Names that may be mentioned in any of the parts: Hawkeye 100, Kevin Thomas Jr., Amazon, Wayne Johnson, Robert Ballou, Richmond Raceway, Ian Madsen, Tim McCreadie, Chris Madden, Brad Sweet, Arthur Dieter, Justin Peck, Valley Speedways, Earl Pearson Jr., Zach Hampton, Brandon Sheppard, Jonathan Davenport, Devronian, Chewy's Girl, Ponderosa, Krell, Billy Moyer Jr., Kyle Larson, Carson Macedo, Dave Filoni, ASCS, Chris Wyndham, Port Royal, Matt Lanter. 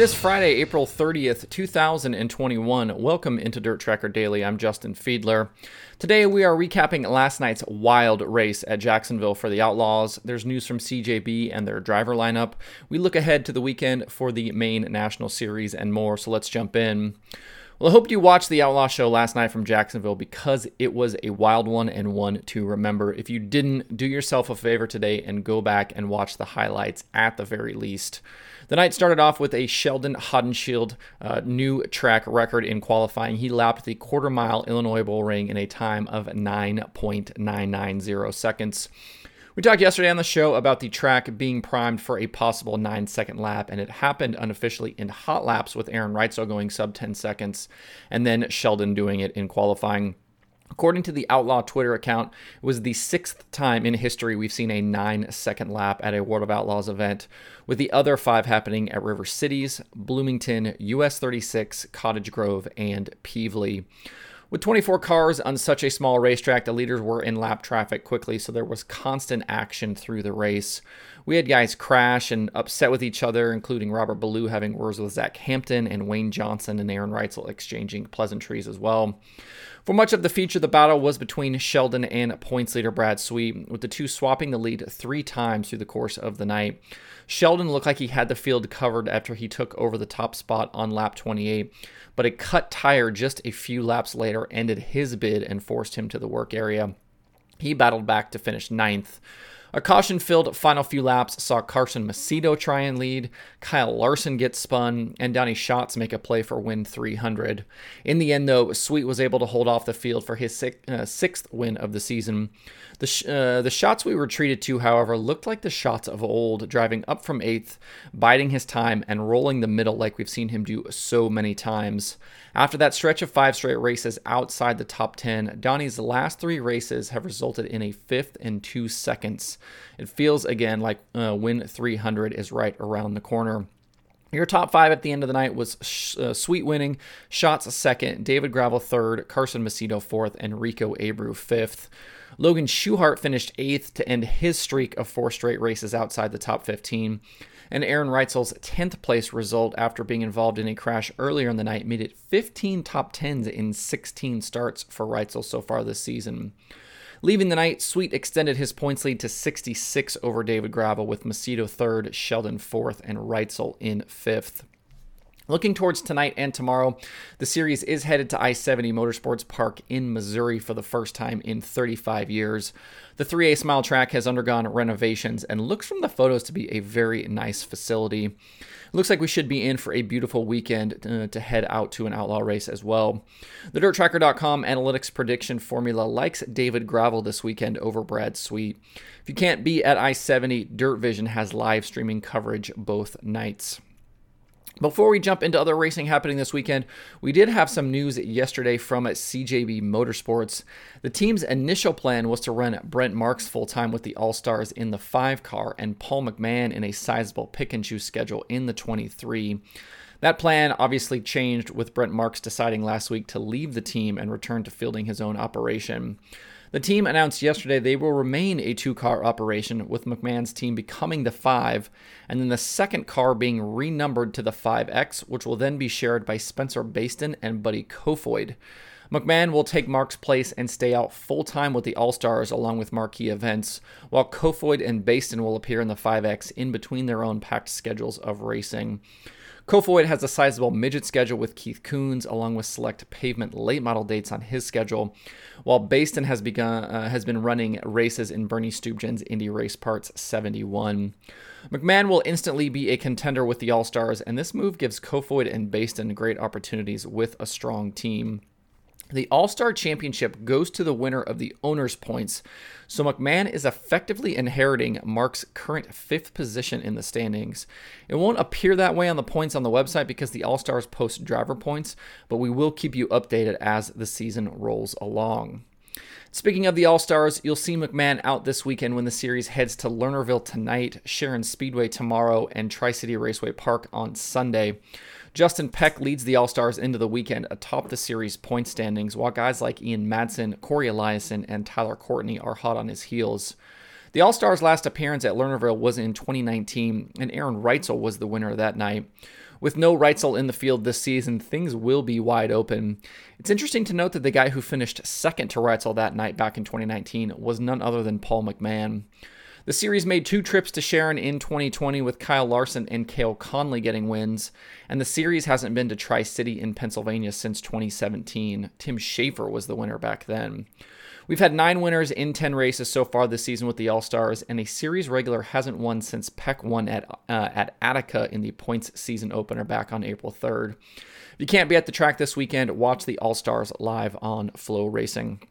It is Friday, April 30th, 2021. Welcome into Dirt Tracker Daily. I'm Justin Fiedler. Today we are recapping last night's wild race at Jacksonville for the Outlaws. There's news from CJB and their driver lineup. We look ahead to the weekend for the main national series and more, so let's jump in. Well, I hope you watched the Outlaw Show last night from Jacksonville because it was a wild one and one to remember. If you didn't, do yourself a favor today and go back and watch the highlights at the very least. The night started off with a Sheldon Haudenschild new track record in qualifying. He lapped the quarter-mile Illinois Bowl Ring in a time of 9.990 seconds. We talked yesterday on the show about the track being primed for a possible 9-second lap, and it happened unofficially in hot laps with Aaron Reitzel going sub 10 seconds, and then Sheldon doing it in qualifying. According to the Outlaw Twitter account, it was the sixth time in history we've seen a 9-second lap at a World of Outlaws event, with the other five happening at River Cities, Bloomington, US 36, Cottage Grove, and Peevely. With 24 cars on such a small racetrack, the leaders were in lap traffic quickly, so there was constant action through the race. We had guys crash and upset with each other, including Robert Ballou having words with Zach Hampton and Wayne Johnson and Aaron Reitzel exchanging pleasantries as well. For much of the feature, the battle was between Sheldon and points leader Brad Sweet, with the two swapping the lead three times through the course of the night. Sheldon looked like he had the field covered after he took over the top spot on lap 28, but a cut tire just a few laps later ended his bid and forced him to the work area. He battled back to finish ninth. A caution-filled final few laps saw Carson Macedo try and lead, Kyle Larson get spun, and Donny Schatz make a play for win 300. In the end, though, Sweet was able to hold off the field for his sixth win of the season. The Schatz we were treated to, however, looked like the Schatz of old, driving up from eighth, biding his time, and rolling the middle like we've seen him do so many times. After that stretch of five straight races outside the top 10, Donny's last three races have resulted in a fifth and 2 seconds. It feels again like win 300 is right around the corner. Your top five at the end of the night was Sweet winning, Schatz second, David Gravel third, Carson Macedo fourth, and Rico Abreu fifth. Logan Schuchart finished eighth to end his streak of four straight races outside the top 15. And Aaron Reitzel's 10th place result after being involved in a crash earlier in the night made it 15 top 10s in 16 starts for Reitzel so far this season. Leaving the night, Sweet extended his points lead to 66 over David Gravel, with Macedo 3rd, Sheldon 4th, and Reitzel in 5th. Looking towards tonight and tomorrow, the series is headed to I-70 Motorsports Park in Missouri for the first time in 35 years. The 3A Smile track has undergone renovations and looks from the photos to be a very nice facility. It looks like we should be in for a beautiful weekend to head out to an outlaw race as well. The DirtTracker.com analytics prediction formula likes David Gravel this weekend over Brad Sweet. If you can't be at I-70, Dirt Vision has live streaming coverage both nights. Before we jump into other racing happening this weekend, we did have some news yesterday from CJB Motorsports. The team's initial plan was to run Brent Marks full-time with the All-Stars in the 5 car and Paul McMahon in a sizable pick-and-choose schedule in the 23. That plan obviously changed with Brent Marks deciding last week to leave the team and return to fielding his own operation. The team announced yesterday they will remain a 2-car operation, with McMahon's team becoming the 5, and then the second car being renumbered to the 5X, which will then be shared by Spencer Bayston and Buddy Kofoid. McMahon will take Mark's place and stay out full-time with the All-Stars along with marquee events, while Kofoid and Bayston will appear in the 5X in between their own packed schedules of racing. Kofoid has a sizable midget schedule with Keith Coons, along with select pavement late model dates on his schedule, while Bayston has been running races in Bernie Stubgen's Indy Race Parts 71. McMahon will instantly be a contender with the All-Stars, and this move gives Kofoid and Bayston great opportunities with a strong team. The All-Star Championship goes to the winner of the owner's points, so McMahon is effectively inheriting Mark's current 5th position in the standings. It won't appear that way on the points on the website because the All-Stars post driver points, but we will keep you updated as the season rolls along. Speaking of the All-Stars, you'll see McMahon out this weekend when the series heads to Lernerville tonight, Sharon Speedway tomorrow, and Tri-City Raceway Park on Sunday. Justin Peck leads the All-Stars into the weekend atop the series point standings, while guys like Ian Madsen, Corey Eliason, and Tyler Courtney are hot on his heels. The All-Stars' last appearance at Lernerville was in 2019, and Aaron Reitzel was the winner that night. With no Reitzel in the field this season, things will be wide open. It's interesting to note that the guy who finished second to Reitzel that night back in 2019 was none other than Paul McMahon. The series made two trips to Sharon in 2020 with Kyle Larson and Cale Conley getting wins, and the series hasn't been to Tri-City in Pennsylvania since 2017. Tim Schaefer was the winner back then. We've had 9 winners in 10 races so far this season with the All-Stars, and a series regular hasn't won since Peck won at Attica in the points season opener back on April 3rd. If you can't be at the track this weekend, watch the All-Stars live on Flow Racing.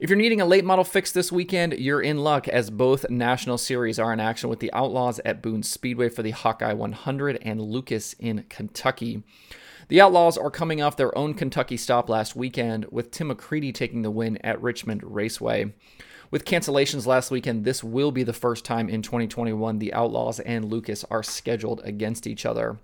If you're needing a late model fix this weekend, you're in luck as both national series are in action with the Outlaws at Boone Speedway for the Hawkeye 100 and Lucas in Kentucky. The Outlaws are coming off their own Kentucky stop last weekend, with Tim McCreadie taking the win at Richmond Raceway. With cancellations last weekend, this will be the first time in 2021 the Outlaws and Lucas are scheduled against each other.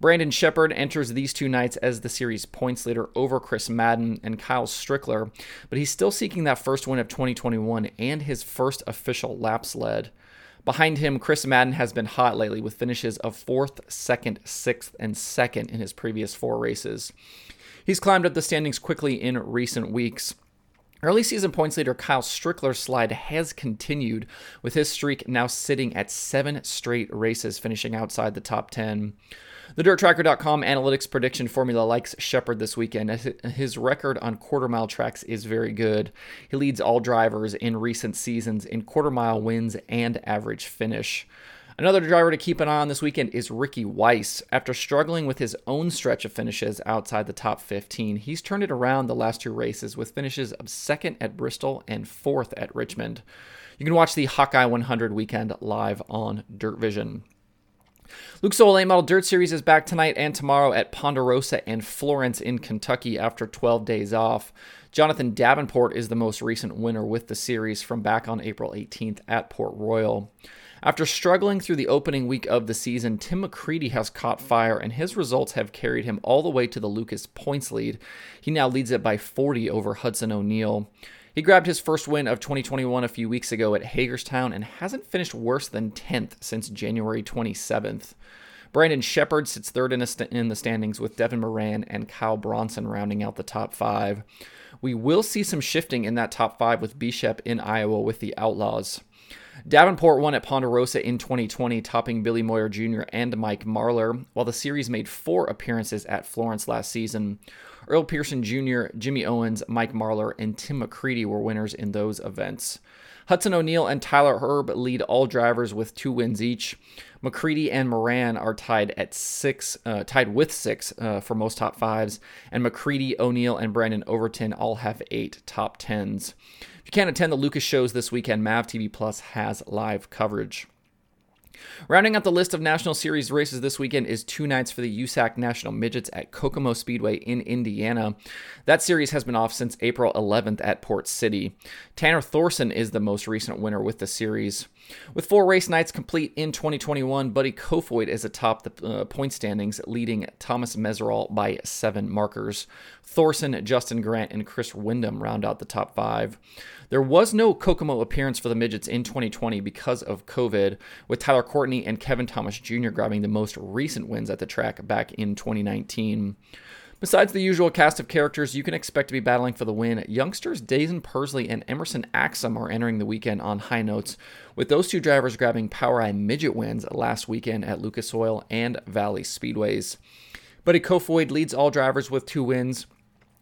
Brandon Sheppard enters these two nights as the series points leader over Chris Madden and Kyle Strickler, but he's still seeking that first win of 2021 and his first official laps led. Behind him, Chris Madden has been hot lately with finishes of 4th, 2nd, 6th, and 2nd in his previous 4 races. He's climbed up the standings quickly in recent weeks. Early season points leader Kyle Strickler's slide has continued, with his streak now sitting at 7 straight races, finishing outside the top 10. The DirtTracker.com analytics prediction formula likes Sheppard this weekend. His record on quarter-mile tracks is very good. He leads all drivers in recent seasons in quarter-mile wins and average finish. Another driver to keep an eye on this weekend is Ricky Weiss. After struggling with his own stretch of finishes outside the top 15, he's turned it around the last 2 races with finishes of 2nd at Bristol and 4th at Richmond. You can watch the Hawkeye 100 weekend live on DirtVision. Lucas Oil Late Model Dirt Series is back tonight and tomorrow at Ponderosa and Florence in Kentucky after 12 days off. Jonathan Davenport is the most recent winner with the series from back on April 18th at Port Royal. After struggling through the opening week of the season, Tim McCreadie has caught fire, and his results have carried him all the way to the Lucas points lead. He now leads it by 40 over Hudson O'Neal. He grabbed his first win of 2021 a few weeks ago at Hagerstown and hasn't finished worse than 10th since January 27th. Brandon Sheppard sits third in the standings with Devin Moran and Kyle Bronson rounding out the top 5. We will see some shifting in that top 5 with Bishop in Iowa with the Outlaws. Davenport won at Ponderosa in 2020, topping Billy Moyer Jr. and Mike Marlar, while the series made 4 appearances at Florence last season. Earl Pearson Jr., Jimmy Owens, Mike Marlar, and Tim McCreadie were winners in those events. Hudson O'Neal and Tyler Herb lead all drivers with 2 wins each. McCreadie and Moran are tied with six for most top 5s, and McCreadie, O'Neal, and Brandon Overton all have 8 top 10s. If you can't attend the Lucas shows this weekend, MAVTV Plus has live coverage. Rounding out the list of National Series races this weekend is 2 nights for the USAC National Midgets at Kokomo Speedway in Indiana. That series has been off since April 11th at Port City. Tanner Thorson is the most recent winner with the series. With 4 race nights complete in 2021, Buddy Kofoid is atop the point standings, leading Thomas Meserol by 7 markers. Thorson, Justin Grant, and Chris Wyndham round out the top 5. There was no Kokomo appearance for the Midgets in 2020 because of COVID, with Tyler Courtney and Kevin Thomas Jr. grabbing the most recent wins at the track back in 2019. Besides the usual cast of characters you can expect to be battling for the win, youngsters Dazen Persley and Emerson Axum are entering the weekend on high notes, with those 2 drivers grabbing Power Eye Midget wins last weekend at Lucas Oil and Valley Speedways. Buddy Kofoid leads all drivers with 2 wins.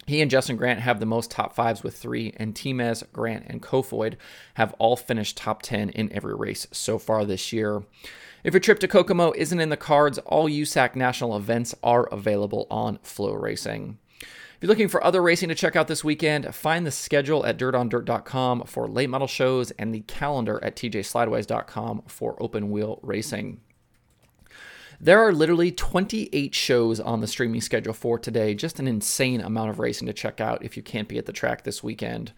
He and Justin Grant have the most top 5s with 3, and Timez, Grant, and Kofoid have all finished top 10 in every race so far this year. If your trip to Kokomo isn't in the cards, all USAC national events are available on Flow Racing. If you're looking for other racing to check out this weekend, find the schedule at dirtondirt.com for late model shows and the calendar at tjslideways.com for open wheel racing. There are literally 28 shows on the streaming schedule for today, just an insane amount of racing to check out if you can't be at the track this weekend.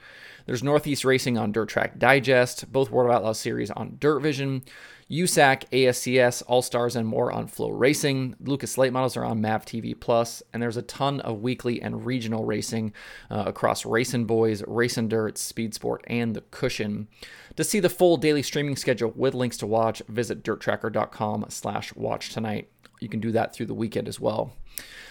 There's Northeast Racing on Dirt Track Digest, both World of Outlaws series on Dirt Vision, USAC, ASCS, All Stars, and more on Flow Racing. Lucas Late Models are on MAV TV Plus, and there's a ton of weekly and regional racing across Racing Boys, Racing Dirt, Speed Sport, and The Cushion. To see the full daily streaming schedule with links to watch, visit dirttracker.com/watchtonight. You can do that through the weekend as well.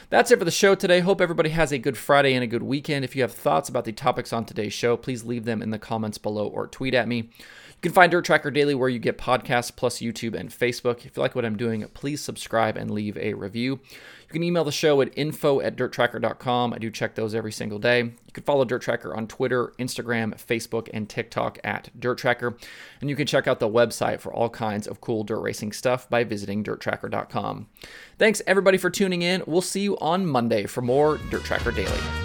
That's it for the show today. Hope everybody has a good Friday and a good weekend. If you have thoughts about the topics on today's show, please leave them in the comments below or tweet at me. You can find Dirt Tracker Daily where you get podcasts, plus YouTube and Facebook. If you like what I'm doing, please subscribe and leave a review. You can email the show at info@dirttracker.com. I do check those every single day. You can follow Dirt Tracker on Twitter, Instagram, Facebook, and TikTok at Dirt Tracker. And you can check out the website for all kinds of cool dirt racing stuff by visiting dirttracker.com. Thanks everybody for tuning in. We'll see you on Monday for more Dirt Tracker Daily.